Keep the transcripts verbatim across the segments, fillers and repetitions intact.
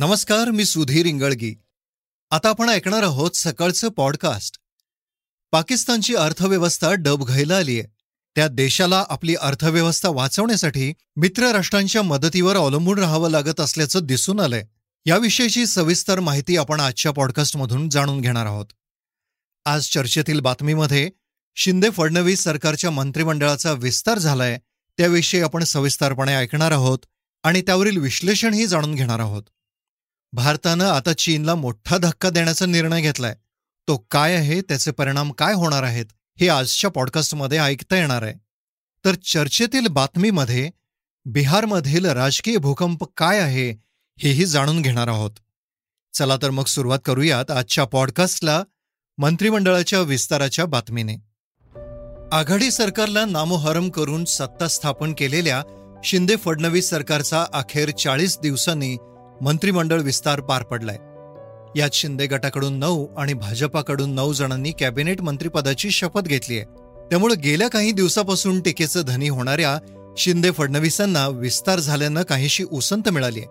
नमस्कार, मी सुधीर इंगळगी. आता आपण ऐकणार आहोत सकाळचं पॉडकास्ट. पाकिस्तानची अर्थव्यवस्था डबघाईला आली आहे. त्या देशाला आपली अर्थव्यवस्था वाचवण्यासाठी मित्र राष्ट्रांच्या मदतीवर अवलंबून राहावं लागत असल्याचं दिसून आलंय. याविषयीची सविस्तर माहिती आपण आजच्या पॉडकास्टमधून जाणून घेणार आहोत. आज चर्चेतील बातमीमध्ये शिंदे फडणवीस सरकारच्या मंत्रिमंडळाचा विस्तार झालाय त्याविषयी आपण सविस्तारपणे ऐकणार आहोत आणि त्यावरील विश्लेषणही जाणून घेणार आहोत. भारतानं आता चीनला मोठा धक्का देण्याचा निर्णय घेतलाय. तो काय आहे, त्याचे परिणाम काय होणार आहेत हे आजच्या पॉडकास्टमध्ये ऐकता येणार आहे. तर चर्चेतील बातमीमध्ये बिहारमधील राजकीय भूकंप काय आहे हेही जाणून घेणार आहोत. चला तर मग सुरुवात करूयात आजच्या पॉडकास्टला मंत्रिमंडळाच्या विस्ताराच्या बातमीने. आघाडी सरकारला नामोहरम करून सत्ता स्थापन केलेल्या शिंदे फडणवीस सरकारचा अखेर चाळीस दिवसांनी मंत्रिमंडळ विस्तार पार पडलाय. यात शिंदे गटाकडून नऊ आणि भाजपाकडून नऊ जणांनी कॅबिनेट मंत्रिपदाची शपथ घेतली आहे. त्यामुळे गेल्या काही दिवसापासून टीकेचं धनी होणाऱ्या शिंदे फडणवीसांना विस्तार झाल्यानं काहीशी उसंत मिळाली आहे.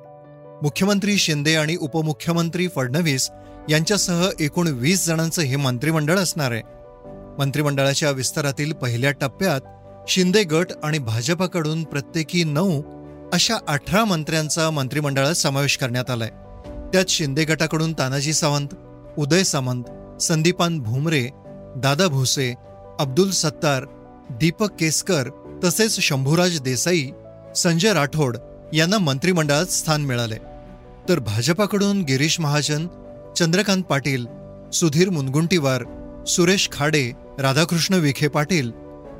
मुख्यमंत्री शिंदे आणि उपमुख्यमंत्री फडणवीस यांच्यासह एकूण वीस जणांचं हे मंत्रिमंडळ असणार आहे. मंत्रिमंडळाच्या विस्तारातील पहिल्या टप्प्यात शिंदे गट आणि भाजपाकडून प्रत्येकी नऊ अशा अठरा मंत्र्यांचा मंत्रिमंडळात समावेश करण्यात आलाय. त्यात शिंदे गटाकडून तानाजी सावंत, उदय सामंत, संदीपान भुमरे, दादा भोसे, अब्दुल सत्तार, दीपक केसकर तसेच शंभूराज देसाई, संजय राठोड यांना मंत्रिमंडळात स्थान मिळाले. तर भाजपाकडून गिरीश महाजन, चंद्रकांत पाटील, सुधीर मुनगुंटीवार, सुरेश खाडे, राधाकृष्ण विखे पाटील,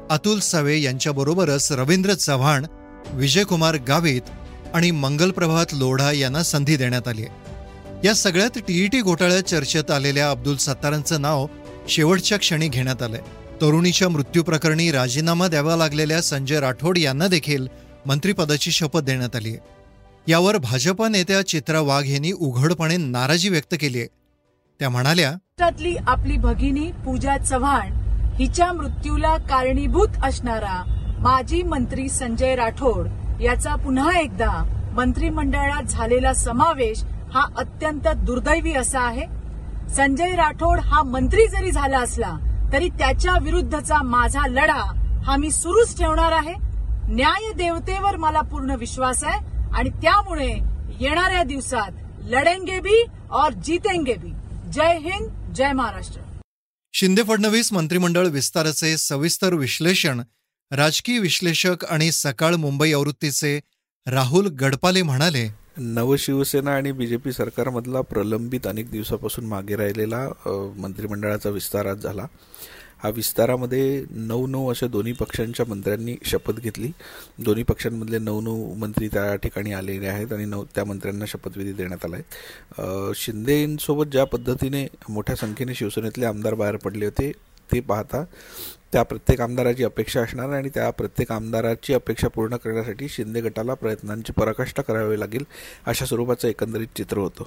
अतुल सावे यांच्याबरोबरच रवींद्र चव्हाण, विजयकुमार गावित आणि मंगल प्रभात लोढा यांना संधी देण्यात आली आहे. या सगळ्यात टीईटी घोटाळ्यात चर्चेत आलेल्या अब्दुल सत्तारांचं नाव शेवटच्या क्षणी घेण्यात आलंय. तरुणीच्या मृत्यूप्रकरणी राजीनामा द्यावा लागलेल्या संजय राठोड यांना देखील मंत्रिपदाची शपथ देण्यात आली आहे. यावर भाजपा नेत्या चित्रा वाघ यांनी उघडपणे नाराजी व्यक्त केली आहे. त्या म्हणाल्या, त्यातली आपली भगिनी पूजा चव्हाण हिच्या मृत्यूला कारणीभूत असणारा माजी मंत्री संजय राठोड याचा पुन्हा एकदा मंत्रिमंडळात झालेला समावेश हा अत्यंत दुर्दैवी असा आहे. संजय राठोड हा मंत्री जरी झाला असला तरी त्याच्या विरुद्धचा माझा लढा हा मी सुरूच ठेवणार आहे. न्याय देवतेवर मला पूर्ण विश्वास आहे आणि त्यामुळे येणाऱ्या दिवसात लढेंगे भी और जीतेंगे भी. जय हिंद, जय महाराष्ट्र. शिंदे फडणवीस मंत्रिमंडळ विस्ताराचे सविस्तर विश्लेषण राजकीय विश्लेषक आणि सकाळ मुंबई आवृत्तीचे राहुल गडपाले म्हणाले, नवशिवसेना आणि बीजेपी सरकारमधला प्रलंबित अनेक दिवसापासून मागे राहिलेला मंत्रिमंडळाचा विस्तार आज झाला. हा विस्तारामध्ये नऊ नऊ अशा दोन्ही पक्षांच्या मंत्र्यांनी शपथ घेतली. दोन्ही पक्षांमधले नऊ नऊ मंत्री त्या ठिकाणी आलेले आहेत आणि नऊ त्या मंत्र्यांना शपथविधी देण्यात आला आहे. शिंदेंसोबत ज्या पद्धतीने मोठ्या संख्येने शिवसेनेतले आमदार बाहेर पडले होते ते पाहता त्या प्रत्येक आमदाराची अपेक्षा असणार आणि त्या प्रत्येक आमदाराची अपेक्षा पूर्ण करण्यासाठी शिंदे गटाला प्रयत्नांची पराकाष्ठा करावी लागेल अशा स्वरूपाचं एकंदरीत चित्र होतं.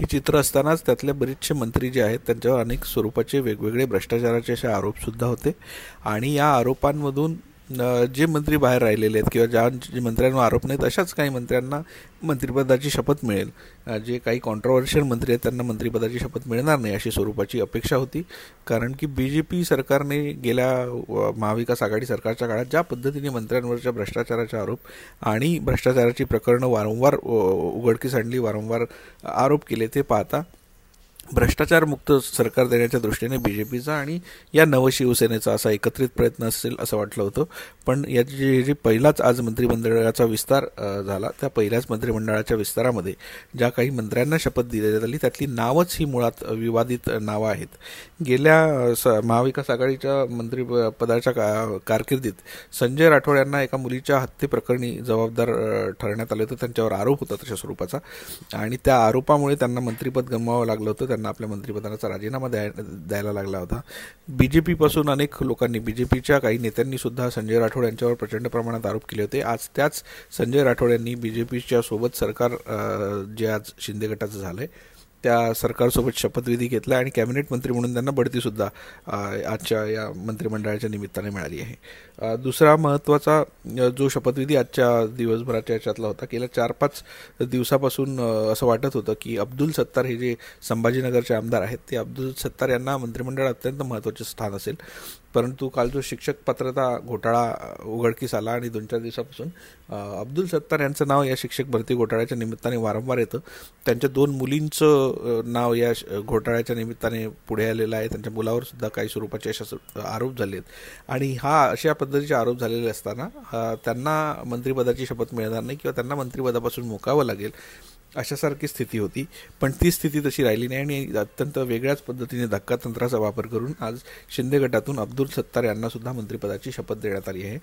हे चित्र असतानाच त्यातले बरेचसे मंत्री जे आहेत त्यांच्यावर अनेक स्वरूपाचे वेगवेगळे भ्रष्टाचाराचे असे आरोपसुद्धा होते आणि या आरोपांमधून जे मंत्री बाहेर राहिलेले आहेत किंवा ज्या जे मंत्र्यांवर आरोप नाहीत अशाच काही मंत्र्यांना मंत्रिपदाची शपथ मिळेल. जे काही कॉन्ट्रोवर्शियल मंत्री आहेत त्यांना मंत्रिपदाची शपथ मिळणार नाही अशी स्वरूपाची अपेक्षा होती. कारण की बी जे पी सरकारने गेल्या महाविकास आघाडी सरकारच्या काळात ज्या पद्धतीने मंत्र्यांवरच्या भ्रष्टाचाराचे आरोप आणि भ्रष्टाचाराची प्रकरणं वारंवार उघडकीस आणली, वारंवार आरोप केले, ते पाहता भ्रष्टाचारमुक्त सरकार देण्याच्या दृष्टीने बी जे पीचा आणि या नवशिवसेनेचा असा एकत्रित प्रयत्न असेल असं वाटलं होतं. पण याची जी जी पहिलाच आज मंत्रिमंडळाचा विस्तार झाला त्या पहिल्याच मंत्रिमंडळाच्या विस्तारामध्ये ज्या काही मंत्र्यांना शपथ दिली आली त्यातली नावंच ही मुळात विवादित नावं आहेत. गेल्या स महाविकास आघाडीच्या मंत्रिपदाच्या का कारकिर्दीत संजय राठोड यांना एका मुलीच्या हत्येप्रकरणी जबाबदार ठरण्यात आले होते. त्यांच्यावर आरोप होता तशा स्वरूपाचा आणि त्या आरोपामुळे त्यांना मंत्रिपद गमवावं लागलं होतं. त्यांना आपल्या मंत्रिपदाचा राजीनामा द्यायला लागला होता. बीजेपीपासून अनेक लोकांनी बीजेपीच्या काही नेत्यांनी सुद्धा संजय राठोड यांच्यावर प्रचंड प्रमाणात आरोप केले होते. आज त्याच संजय राठोड यांनी बीजेपीच्या सोबत सरकार जे आज शिंदे गटाचं झालंय त्या सरकारसोबत शपथविधी घेतला आणि कॅबिनेट मंत्री म्हणून त्यांना बढतीसुद्धा आजच्या या मंत्रिमंडळाच्या निमित्ताने मिळाली आहे. दुसरा महत्त्वाचा जो शपथविधी आजच्या दिवसभराच्या याच्यातला होता, गेल्या चार पाच दिवसापासून असं वाटत होतं की अब्दुल सत्तार हे जे संभाजीनगरचे आमदार आहेत ते अब्दुल सत्तार यांना मंत्रिमंडळात अत्यंत महत्त्वाचे स्थान असेल, परंतु काल जो शिक्षक पात्रता घोटाळा उघडकीस आला आणि दोन चार दिवसापासून अब्दुल सत्तार यांचं नाव या शिक्षक भरती घोटाळ्याच्या निमित्ताने वारंवार येतं. त्यांच्या दोन मुलींचं नाव या घोटाळ्याच्या निमित्ताने पुढे आलेलं आहे. त्यांच्या मुलावर सुद्धा काही स्वरूपाचे अशा आरोप झाले आहेत आणि हा अशा पद्धतीचे आरोप झालेले असताना त्यांना मंत्रिपदाची शपथ मिळणार नाही किंवा त्यांना मंत्रिपदापासून मुकावं लागेल अशासारखी स्थिती होती. पण ती स्थिती तशी राहिली नाही आणि अत्यंत वेगळ्याच पद्धतीने धक्का तंत्राचा वापर करून आज शिंदे गटातून अब्दुल सत्तार यांना सुद्धा मंत्रिपदाची शपथ देण्यात आली आहे.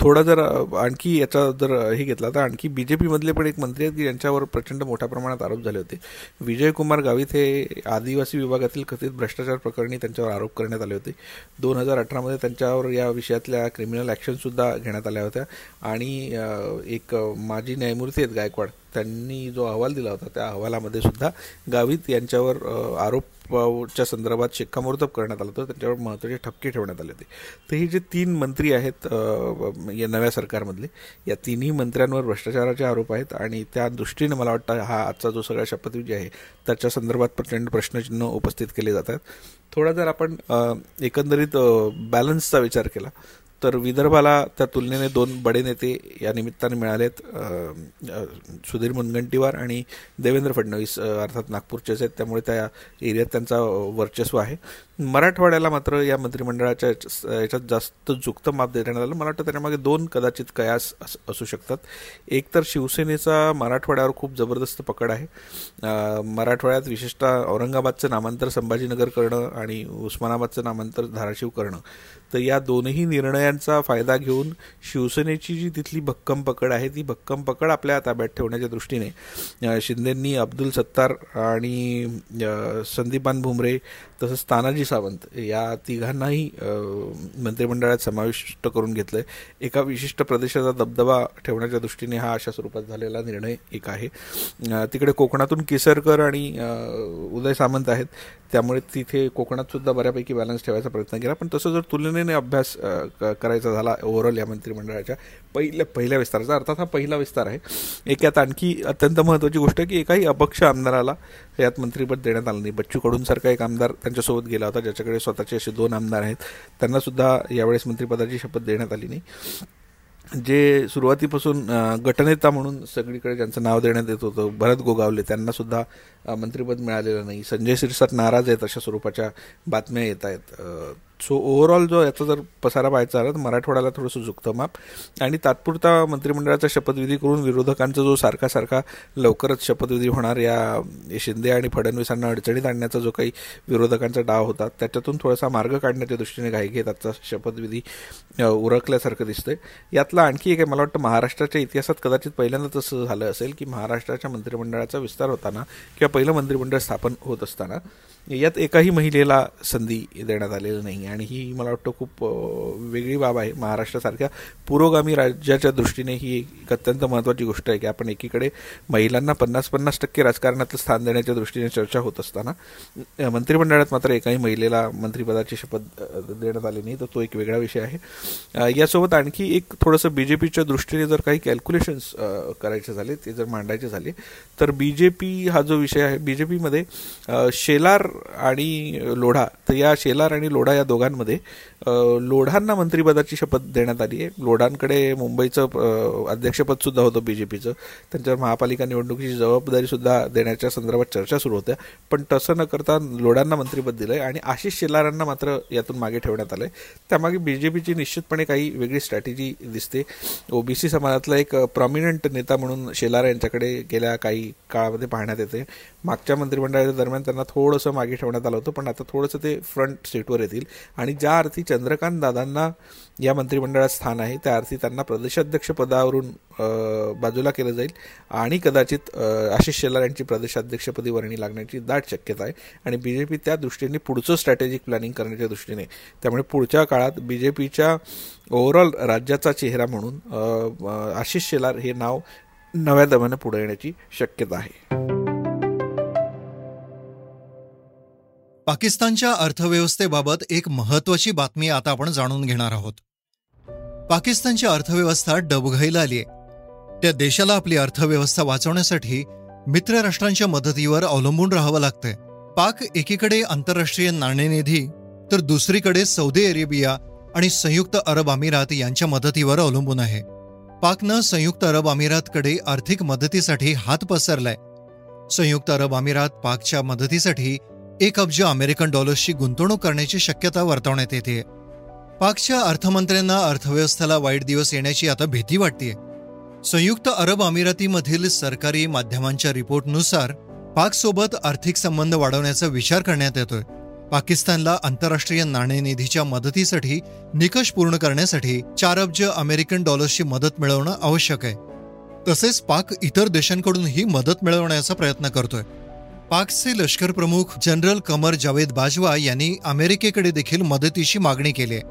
थोडा जर आणखी याचा जर हे घेतला तर आणखी बी जे पीमधले पण एक मंत्री आहेत की ज्यांच्यावर प्रचंड मोठ्या प्रमाणात आरोप झाले होते. विजयकुमार गावित हे आदिवासी विभागातील कथित भ्रष्टाचार प्रकरणी त्यांच्यावर आरोप करण्यात आले होते. दोन हजार अठरामध्ये त्यांच्यावर या विषयातल्या क्रिमिनल ॲक्शनसुद्धा घेण्यात आल्या होत्या आणि एक माजी न्यायमूर्ती आहेत गायकवाड त्यांनी जो अहवाल दिला होता त्या अहवालामध्ये सुद्धा गावित यांच्यावर आरोपाच्या संदर्भात शिक्कामोर्तब करण्यात आलं होतं. त्यांच्यावर महत्त्वाचे ठपके ठेवण्यात आले होते. तर हे जे तीन मंत्री आहेत या नव्या सरकारमधले या तिन्ही मंत्र्यांवर भ्रष्टाचाराचे आरोप आहेत आणि त्या दृष्टीने मला वाटतं हा आजचा जो सगळा शपथविधी आहे त्याच्या संदर्भात प्रचंड प्रश्नचिन्ह उपस्थित केले जातात. थोडा जर आपण एकंदरीत बॅलन्सचा विचार केला तर विदर्भाला त्या तुलनेने दोन बडे नेते या निमित्ताने मिळालेत. सुधीर मुनगंटीवार आणि देवेंद्र फडणवीस अर्थात नागपूरचेच आहेत, त्यामुळे त्या एरियात त्यांचा वर्चस्व आहे. मराठवाड्याला मात्र या मंत्रिमंडळाच्या याच्यात जास्त झुकतं माप देण्यात आलं. मला वाटतं त्याच्यामागे दोन कदाचित कयास असू शकतात. एक तर शिवसेनेचा मराठवाड्यावर खूप जबरदस्त पकड आहे. मराठवाड्यात विशेषतः औरंगाबादचं नामांतर संभाजीनगर करणं आणि उस्मानाबादचं नामांतर धाराशिव करणं तर या दोनही निर्णयांचा फायदा घेऊन शिवसेनेची जी तिथली भक्कम पकड आहे ती भक्कम पकड आपल्या ताब्यात ठेवण्याच्या दृष्टीने शिंदेंनी अब्दुल सत्तार आणि संदीपान भुमरे तसंच तानाजी सावंत या तिघांनाही मंत्रिमंडळात समाविष्ट करून घेतलं आहे. एका विशिष्ट प्रदेशाचा दबदबा ठेवण्याच्या दृष्टीने हा अशा स्वरूपात झालेला निर्णय एक आहे. तिकडे कोकणातून केसरकर आणि उदय सामंत आहेत, त्यामुळे तिथे कोकणातसुद्धा बऱ्यापैकी बॅलन्स ठेवायचा प्रयत्न केला. पण तसं जर तुलनेने अभ्यास करायचा झाला ओव्हरऑल या मंत्रिमंडळाच्या पहिल्या पहिल्या विस्ताराचा अर्थात हा पहिला विस्तार आहे. एक यात आणखी अत्यंत महत्त्वाची गोष्ट की एकाही अपक्ष आमदाराला यात मंत्रिपद देण्यात आलं नाही. बच्चू कडूंसारखा एक आमदार त्यांच्यासोबत गेला होता ज्याच्याकडे स्वतःचे असे दोन आमदार आहेत, त्यांनासुद्धा यावेळेस मंत्रिपदाची शपथ देण्यात आली नाही. जे सुरुवातीपासून गटनेता म्हणून सगळीकडे ज्यांचं नाव देण्यात येत होतं भरत गोगावले त्यांनासुद्धा मंत्रिपद मिळालेलं नाही. संजय शिरसाट नाराज आहेत अशा स्वरूपाच्या बातम्या येत आहेत. सो ओव्हरऑल जो याचा जर पसारा पाहायचा आला तर मराठवाड्याला थोडंसं झुकतं माप आणि तात्पुरता मंत्रिमंडळाचा शपथविधी करून विरोधकांचा जो सारखा सारखा लवकरच शपथविधी होणार या शिंदे आणि फडणवीसांना अडचणीत आणण्याचा जो काही विरोधकांचा डाव होता त्याच्यातून थोडासा मार्ग काढण्याच्या दृष्टीने घाई घेत आजचा शपथविधी उरकल्यासारखं दिसतंय. यातला आणखी एक आहे, मला वाटतं महाराष्ट्राच्या इतिहासात कदाचित पहिल्यांदा तसं झालं असेल की महाराष्ट्राच्या मंत्रिमंडळाचा विस्तार होताना किंवा पहिलं मंत्रिमंडळ स्थापन होत असताना यात एकाही महिलेला संधी देण्यात आलेली नाही आणि ही मला वाटतं खूप वेगळी बाब आहे. महाराष्ट्रासारख्या पुरोगामी राज्याच्या दृष्टीने ही एक अत्यंत महत्त्वाची गोष्ट आहे की आपण एकीकडे महिलांना पन्नास पन्नास टक्के राजकारणातलं स्थान देण्याच्या दृष्टीने चर्चा होत असताना मंत्रिमंडळात मात्र एकाही महिलेला मंत्रिपदाची शपथ देण्यात आली नाही, तर तो एक वेगळा विषय आहे. यासोबत आणखी एक थोडंसं बी जे पीच्या दृष्टीने जर काही कॅल्क्युलेशन्स करायचे झाले ते जर मांडायचे झाले तर बी जे पी हा जो विषय आहे बी जे पीमध्ये शेलार आणि लोढा तर या शेलार आणि लोढा या दोघांमध्ये लोढांना मंत्रिपदाची शपथ देण्यात आली आहे. लोढांकडे मुंबईचं अध्यक्षपदसुद्धा होतं बी जे पीचं, त्यांच्यावर महापालिका निवडणुकीची जबाबदारीसुद्धा देण्याच्या संदर्भात चर्चा सुरू होत्या, पण तसं न करता लोढांना मंत्रिपद दिलं आहे आणि आशिष शेलारांना मात्र यातून मागे ठेवण्यात आलं आहे. त्यामागे बी जे पीची निश्चितपणे काही वेगळी स्ट्रॅटेजी दिसते. ओबीसी समाजातला एक प्रॉमिनंट नेता म्हणून शेलार यांच्याकडे गेल्या काही काळामध्ये पाहण्यात येते. मागच्या मंत्रिमंडळाच्या दरम्यान त्यांना थोडंसं मागे ठेवण्यात आलं होतं, पण आता थोडंसं ते फ्रंट सीटवर येतील आणि ज्या अर्थी चंद्रकांत दादांना या मंत्रिमंडळात स्थान आहे त्या अर्थी त्यांना प्रदेशाध्यक्ष पदावरून बाजूला केलं जाईल आणि कदाचित आशिष शेलार यांची प्रदेशाध्यक्षपदी वर्णी लागण्याची दाट शक्यता आहे आणि बी जे पी त्या दृष्टीने पुढचं स्ट्रॅटेजिक प्लॅनिंग करण्याच्या दृष्टीने, त्यामुळे पुढच्या काळात बी जे पीच्या ओव्हरऑल राज्याचा चेहरा म्हणून आशिष शेलार हे नाव नव्या दमाने पुढे येण्याची शक्यता आहे. पाकिस्तानच्या अर्थव्यवस्थेबाबत एक महत्त्वाची बातमी आता आपण जाणून घेणार आहोत. पाकिस्तानची अर्थव्यवस्था डबघाईला आली आहे. त्या देशाला आपली अर्थव्यवस्था वाचवण्यासाठी मित्र राष्ट्रांच्या मदतीवर अवलंबून राहावं लागतंय. पाक एकीकडे आंतरराष्ट्रीय नाणेनिधी तर दुसरीकडे सौदी अरेबिया आणि संयुक्त अरब अमिरात यांच्या मदतीवर अवलंबून आहे. पाकनं संयुक्त अरब अमिरातकडे आर्थिक मदतीसाठी हात पसरलाय. संयुक्त अरब अमिरात पाकच्या मदतीसाठी एक अब्ज अमेरिकन डॉलर्सची गुंतवणूक करण्याची शक्यता वर्तवण्यात येते. पाकच्या अर्थमंत्र्यांना अर्थव्यवस्थेला वाईट दिवस येण्याची आता भीती वाटतेय. संयुक्त अरब अमिरातीमधील सरकारी माध्यमांच्या रिपोर्टनुसार पाकसोबत आर्थिक संबंध वाढवण्याचा विचार करण्यात येतोय. पाकिस्तानला आंतरराष्ट्रीय नाणेनिधीच्या मदतीसाठी निकष पूर्ण करण्यासाठी चार अब्ज अमेरिकन डॉलर्सची मदत मिळवणं आवश्यक आहे. तसेच पाक इतर देशांकडूनही मदत मिळवण्याचा प्रयत्न करतोय. पाकचे लष्कर प्रमुख जनरल कमर जावेद बाजवा यांनी अमेरिकेकडे देखील मदतीची मागणी केली आहे.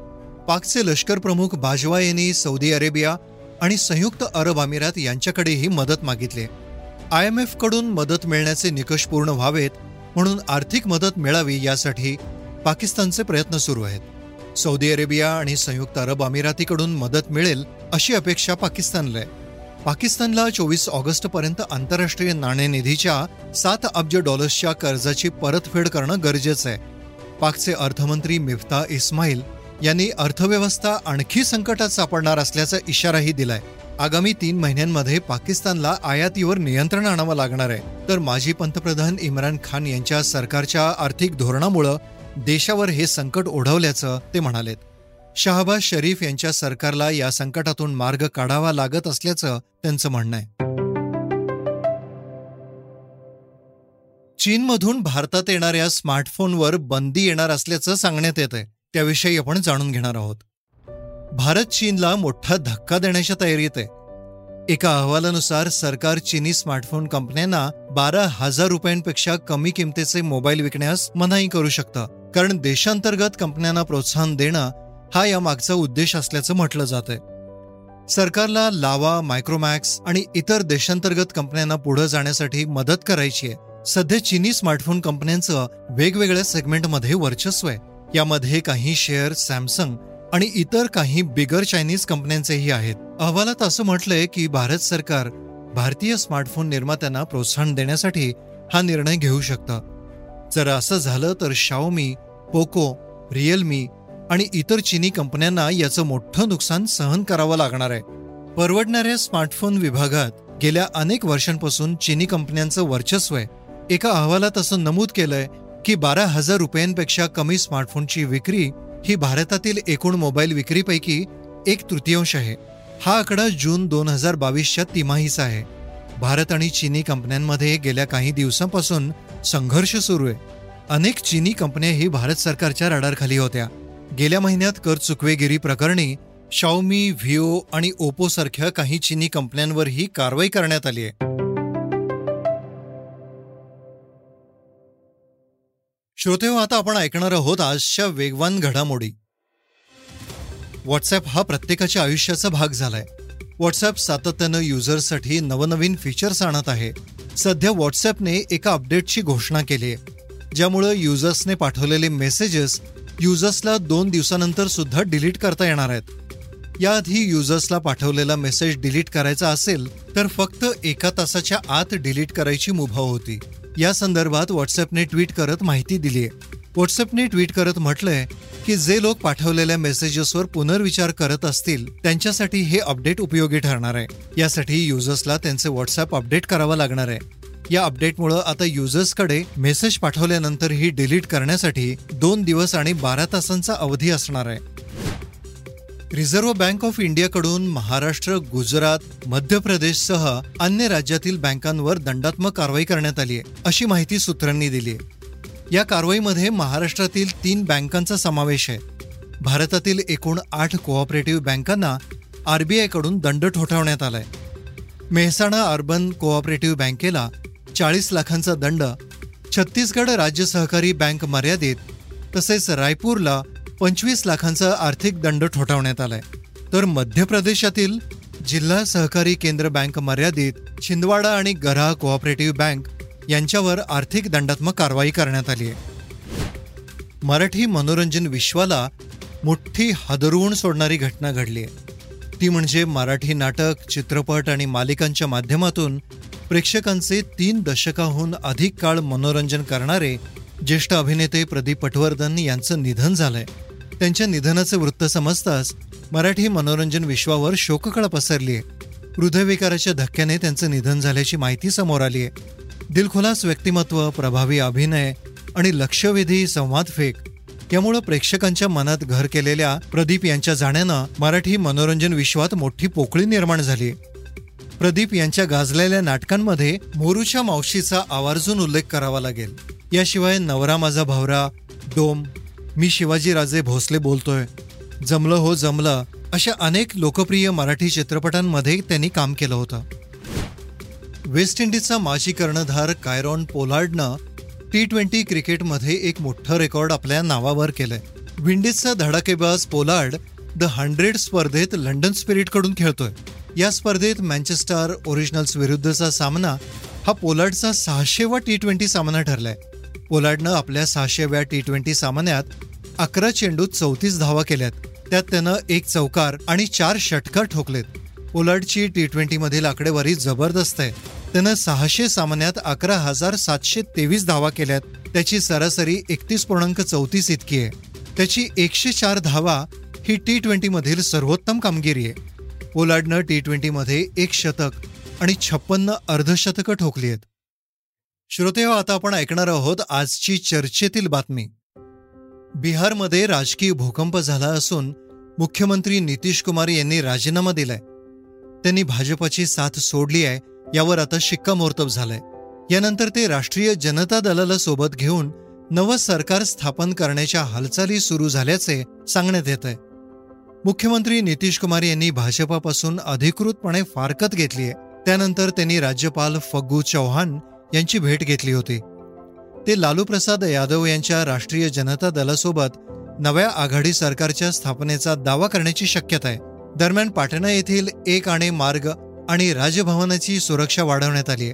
पाकचे लष्कर प्रमुख बाजवा यांनी सौदी अरेबिया आणि संयुक्त अरब अमिरात यांच्याकडेही मदत मागितली. आय एम एफकडून मदत मिळण्याचे निकष पूर्ण व्हावेत म्हणून आर्थिक मदत मिळावी यासाठी पाकिस्तानचे प्रयत्न सुरू आहेत. सौदी अरेबिया आणि संयुक्त अरब अमिरातीकडून मदत मिळेल अशी अपेक्षा पाकिस्तानला आहे. पाकिस्तानला चोवीस ऑगस्टपर्यंत आंतरराष्ट्रीय नाणेनिधीच्या सात अब्ज डॉलर्सच्या कर्जाची परतफेड करणं गरजेचं आहे. पाकचे अर्थमंत्री मिफ्ता इस्माईल यांनी अर्थव्यवस्था आणखी संकटात सापडणार असल्याचा इशाराही दिलाय. आगामी तीन महिन्यांमध्ये पाकिस्तानला आयातीवर नियंत्रण आणावं लागणार आहे. तर माजी पंतप्रधान इम्रान खान यांच्या सरकारच्या आर्थिक धोरणामुळं देशावर हे संकट ओढवल्याचं ते म्हणालेत. शाहबाज शरीफ यांच्या सरकारला या संकटातून मार्ग काढावा लागत असल्याचं त्यांचं म्हणणं आहे. चीनमधून भारतात येणाऱ्या स्मार्टफोनवर बंदी येणार असल्याचं सांगण्यात येत आहे. त्याविषयी आपण जाणून घेणार आहोत. भारत चीनला मोठा धक्का देण्याच्या तयारीत आहे. एका अहवालानुसार सरकार चीनी स्मार्टफोन कंपन्यांना बारा हजार रुपयांपेक्षा कमी किमतीचे मोबाईल विकण्यास मनाई करू शकतं, कारण देशांतर्गत कंपन्यांना प्रोत्साहन देणं हा या मागचा उद्देश असल्याचं म्हटलं जातंय. सरकारला लावा, मायक्रोमॅक्स आणि इतर देशांतर्गत कंपन्यांना पुढे जाण्यासाठी मदत करायची आहे. सध्या चीनी स्मार्टफोन कंपन्यांचं वेगवेगळ्या सेगमेंटमध्ये वर्चस्व आहे. यामध्ये काही शेअर सॅमसंग आणि इतर काही बिगर चायनीज कंपन्यांचेही आहेत. अहवालात असं म्हटलंय की भारत सरकार भारतीय स्मार्टफोन निर्मात्यांना प्रोत्साहन देण्यासाठी हा निर्णय घेऊ शकतं. जर असं झालं तर शाओमी, पोको, रिअलमी आणि इतर चीनी कंपन्यांना याचं मोठं नुकसान सहन करावं लागणार आहे. परवडणाऱ्या स्मार्टफोन विभागात गेल्या अनेक वर्षांपासून चीनी कंपन्यांचं वर्चस्व आहे. एका अहवालात असं नमूद केलंय की बारा हजार रुपयांपेक्षा कमी स्मार्टफोनची विक्री ही भारतातील एकूण मोबाईल विक्रीपैकी एक तृतीयांश आहे. हा आकडा जून दोन हजार बावीसच्या तिमाहीचा आहे. भारत आणि चीनी कंपन्यांमध्ये गेल्या काही दिवसांपासून संघर्ष सुरू आहे. अनेक चीनी कंपन्याही भारत सरकारच्या रडारखाली होत्या. गेल्या महिन्यात कर चुकवेगिरी प्रकरणी शाओमी, व्हिओ आणि ओपो सारख्या काही चीनी कंपन्यांवर ही कारवाई करण्यात आली आहे. श्रोतेहो, आता आपण ऐकणार आहोत आजच्या वेगवान घडामोडी. व्हॉट्सॲप हा प्रत्येकाच्या आयुष्याचा भाग झालाय. व्हॉट्सॲप सातत्यानं युजर्ससाठी नवनवीन फीचर्स आणत आहे. सध्या व्हॉट्सॲपने एका अपडेटची घोषणा केली आहे, ज्यामुळे युजर्सने पाठवलेले मेसेजेस युजर्सला दोन दिवसानंतर सुद्धा डिलीट करता येणार आहेत. याआधी युजर्सला पाठवलेला मेसेज डिलीट करायचा असेल तर फक्त एका तासाच्या आत डिलीट करायची मुभा होती. या संदर्भात व्हॉट्सॲपने ट्विट करत माहिती दिली आहे. व्हॉट्सॲपने ट्विट करत म्हटलंय की जे लोक पाठवलेल्या मेसेजेसवर पुनर्विचार करत असतील त्यांच्यासाठी हे अपडेट उपयोगी ठरणार आहे. यासाठी युजर्सला त्यांचे व्हॉट्सअप अपडेट करावं लागणार आहे. या अपडेटमुळं आता युजर्सकडे मेसेज पाठवल्यानंतरही डिलीट करण्यासाठी दोन दिवस आणि बारा तासांचा अवधी असणार आहे. रिझर्व्ह बँक ऑफ इंडियाकडून महाराष्ट्र, गुजरात, मध्य प्रदेशसह अन्य राज्यातील बँकांवर दंडात्मक कारवाई करण्यात आली आहे अशी माहिती सूत्रांनी दिली आहे. या कारवाईमध्ये महाराष्ट्रातील तीन बँकांचा समावेश आहे. भारतातील एकूण आठ कोऑपरेटिव्ह बँकांना आरबीआयकडून दंड ठोठावण्यात आला आहे. मेहसाणा अर्बन कोऑपरेटिव्ह बँकेला चाळीस लाखांचा दंड, छत्तीसगड राज्य सहकारी बँक मर्यादित तसेच रायपूरला पंचवीस लाखांचा आर्थिक दंड ठोठावण्यात आलाय. तर मध्य प्रदेशातील जिल्हा सहकारी केंद्र बँक मर्यादित, छिंदवाडा आणि गरा कोऑपरेटिव्ह बँक यांच्यावर आर्थिक दंडात्मक कारवाई करण्यात आली आहे. मराठी मनोरंजन विश्वाला मोठी हादरवून सोडणारी घटना घडली आहे. ती म्हणजे मराठी नाटक, चित्रपट आणि मालिकांच्या माध्यमातून प्रेक्षकांचे तीन दशकाहून अधिक काळ मनोरंजन करणारे ज्येष्ठ अभिनेते प्रदीप पटवर्धन यांचं निधन झालंय. त्यांच्या निधनाचं वृत्त समजताच मराठी मनोरंजन विश्वावर शोककळा पसरली आहे. हृदयविकाराच्या धक्क्याने त्यांचं निधन झाल्याची माहिती समोर आली आहे. दिलखुलास व्यक्तिमत्व, प्रभावी अभिनय आणि लक्षवेधी संवादफेक यामुळं प्रेक्षकांच्या मनात घर केलेल्या प्रदीप यांच्या जाण्यानं मराठी मनोरंजन विश्वात मोठी पोकळी निर्माण झाली. प्रदीप यांच्या गाजलेल्या नाटकांमध्ये मोरूच्या मावशीचा आवर्जून उल्लेख करावा लागेल. याशिवाय नवरा माझा भावरा, डोम, मी शिवाजीराजे भोसले बोलतोय, जमलं हो जमलं अशा अनेक लोकप्रिय मराठी चित्रपटांमध्ये त्यांनी काम केलं होतं. वेस्ट इंडिजचा माजी कर्णधार कायरॉन पोलार्डनं टी ट्वेंटी क्रिकेटमध्ये एक मोठं रेकॉर्ड आपल्या नावावर केलंय. विंडीजचा धडाकेबाज पोलार्ड द हंड्रेड स्पर्धेत लंडन स्पिरिटकडून खेळतोय. या स्पर्धेत मँचेस्टर ओरिजिनल्स विरुद्धचा सामना हा पोलार्डचा सहाशेवा टी ट्वेंटी सामना ठरलाय. पोलार्डनं आपल्या सहाशेव्या टी ट्वेंटी सामन्यात अकरा चेंडूत चौतीस धावा केल्यात. त्यात त्यानं एक चौकार आणि चार षटकार ठोकलेत. पोलार्डची टी ट्वेंटीमधील आकडेवारी जबरदस्त आहे. त्यानं सहाशे सामन्यात अकरा हजार सातशे तेवीस धावा केल्यात. त्याची सरासरी एकतीस पूर्णांक चौतीस इतकी आहे. त्याची एकशे चार धावा ही टी ट्वेंटीमधील सर्वोत्तम कामगिरी आहे. पोलार्डनं टी ट्वेंटीमध्ये एक शतक आणि छप्पन्न अर्धशतकं ठोकली आहेत. श्रोतेहो, आता आपण ऐकणार आहोत आजची चर्चेतील बातमी. बिहारमध्ये राजकीय भूकंप झाला असून मुख्यमंत्री नितीश कुमार यांनी राजीनामा दिलाय. त्यांनी भाजपाची साथ सोडली आहे. यावर आता शिक्कामोर्तब झालंय. यानंतर ते राष्ट्रीय जनता दलाला सोबत घेऊन नवं सरकार स्थापन करण्याच्या हालचाली सुरू झाल्याचे सांगण्यात येत आहे. मुख्यमंत्री नितीश कुमार यांनी भाजपापासून अधिकृतपणे फारकत घेतली आहे. त्यानंतर त्यांनी राज्यपाल फग्गू चौहान यांची भेट घेतली होती. ते लालू प्रसाद यादव यांच्या राष्ट्रीय जनता दलासोबत नव्या आघाडी सरकारच्या स्थापनेचा दावा करण्याची शक्यता आहे. दरम्यान पाटणा येथील एक आणे मार्ग आणि राजभवनाची सुरक्षा वाढवण्यात आली आहे.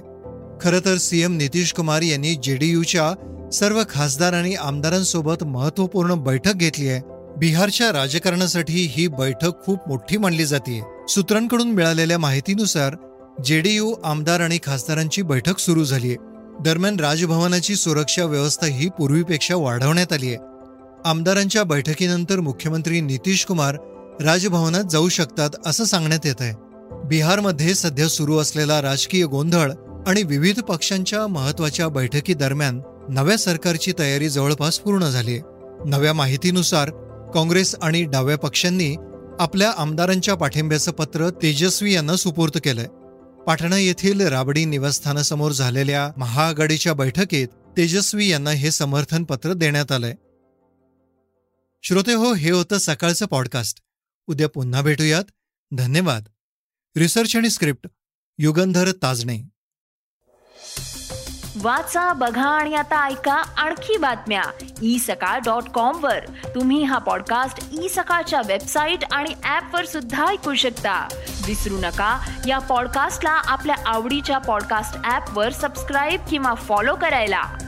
खरं तर सीएम नितीश कुमार यांनी जेडीयूच्या सर्व खासदार आणि आमदारांसोबत महत्त्वपूर्ण बैठक घेतली आहे. बिहारच्या राजकारणासाठी ही बैठक खूप मोठी मानली जाते. सूत्रांकडून मिळालेल्या माहितीनुसार जेडीयू आमदार आणि खासदारांची बैठक सुरू झाली आहे. दरम्यान राजभवनाची सुरक्षा व्यवस्था ही पूर्वीपेक्षा वाढवण्यात आली आहे. आमदारांच्या बैठकीनंतर मुख्यमंत्री नितीश कुमार राजभवनात जाऊ शकतात असं सांगण्यात येत आहे. बिहारमध्ये सध्या सुरू असलेला राजकीय गोंधळ आणि विविध पक्षांच्या महत्त्वाच्या बैठकीदरम्यान नव्या सरकारची तयारी जवळपास पूर्ण झाली आहे. नव्या माहितीनुसार काँग्रेस आणि डाव्या पक्षांनी आपल्या आमदारांच्या पाठिंब्याचं पत्र तेजस्वी यांना सुपूर्द केलं आहे. पाटणा येथील राबडी निवासस्थानासमोर झालेल्या महाआघाडीच्या बैठकीत तेजस्वी यांना हे समर्थन पत्र देण्यात आलंय. श्रोतेहो, हे होतं सकाळचं पॉडकास्ट. उद्या पुन्हा भेटूयात. धन्यवाद. रिसर्च आणि स्क्रिप्ट युगंधर ताजणे. वाचा, बघा आणि आता ऐका आणखी बातम्या ई सकाळ डॉट कॉम वर. तुम्ही हा पॉडकास्ट ई सकाळच्या वेबसाईट आणि ऍप वर सुद्धा ऐकू शकता. विसरू नका, या पॉडकास्टला आपल्या आवडीच्या पॉडकास्ट ऍप वर सबस्क्राईब किंवा फॉलो करायला.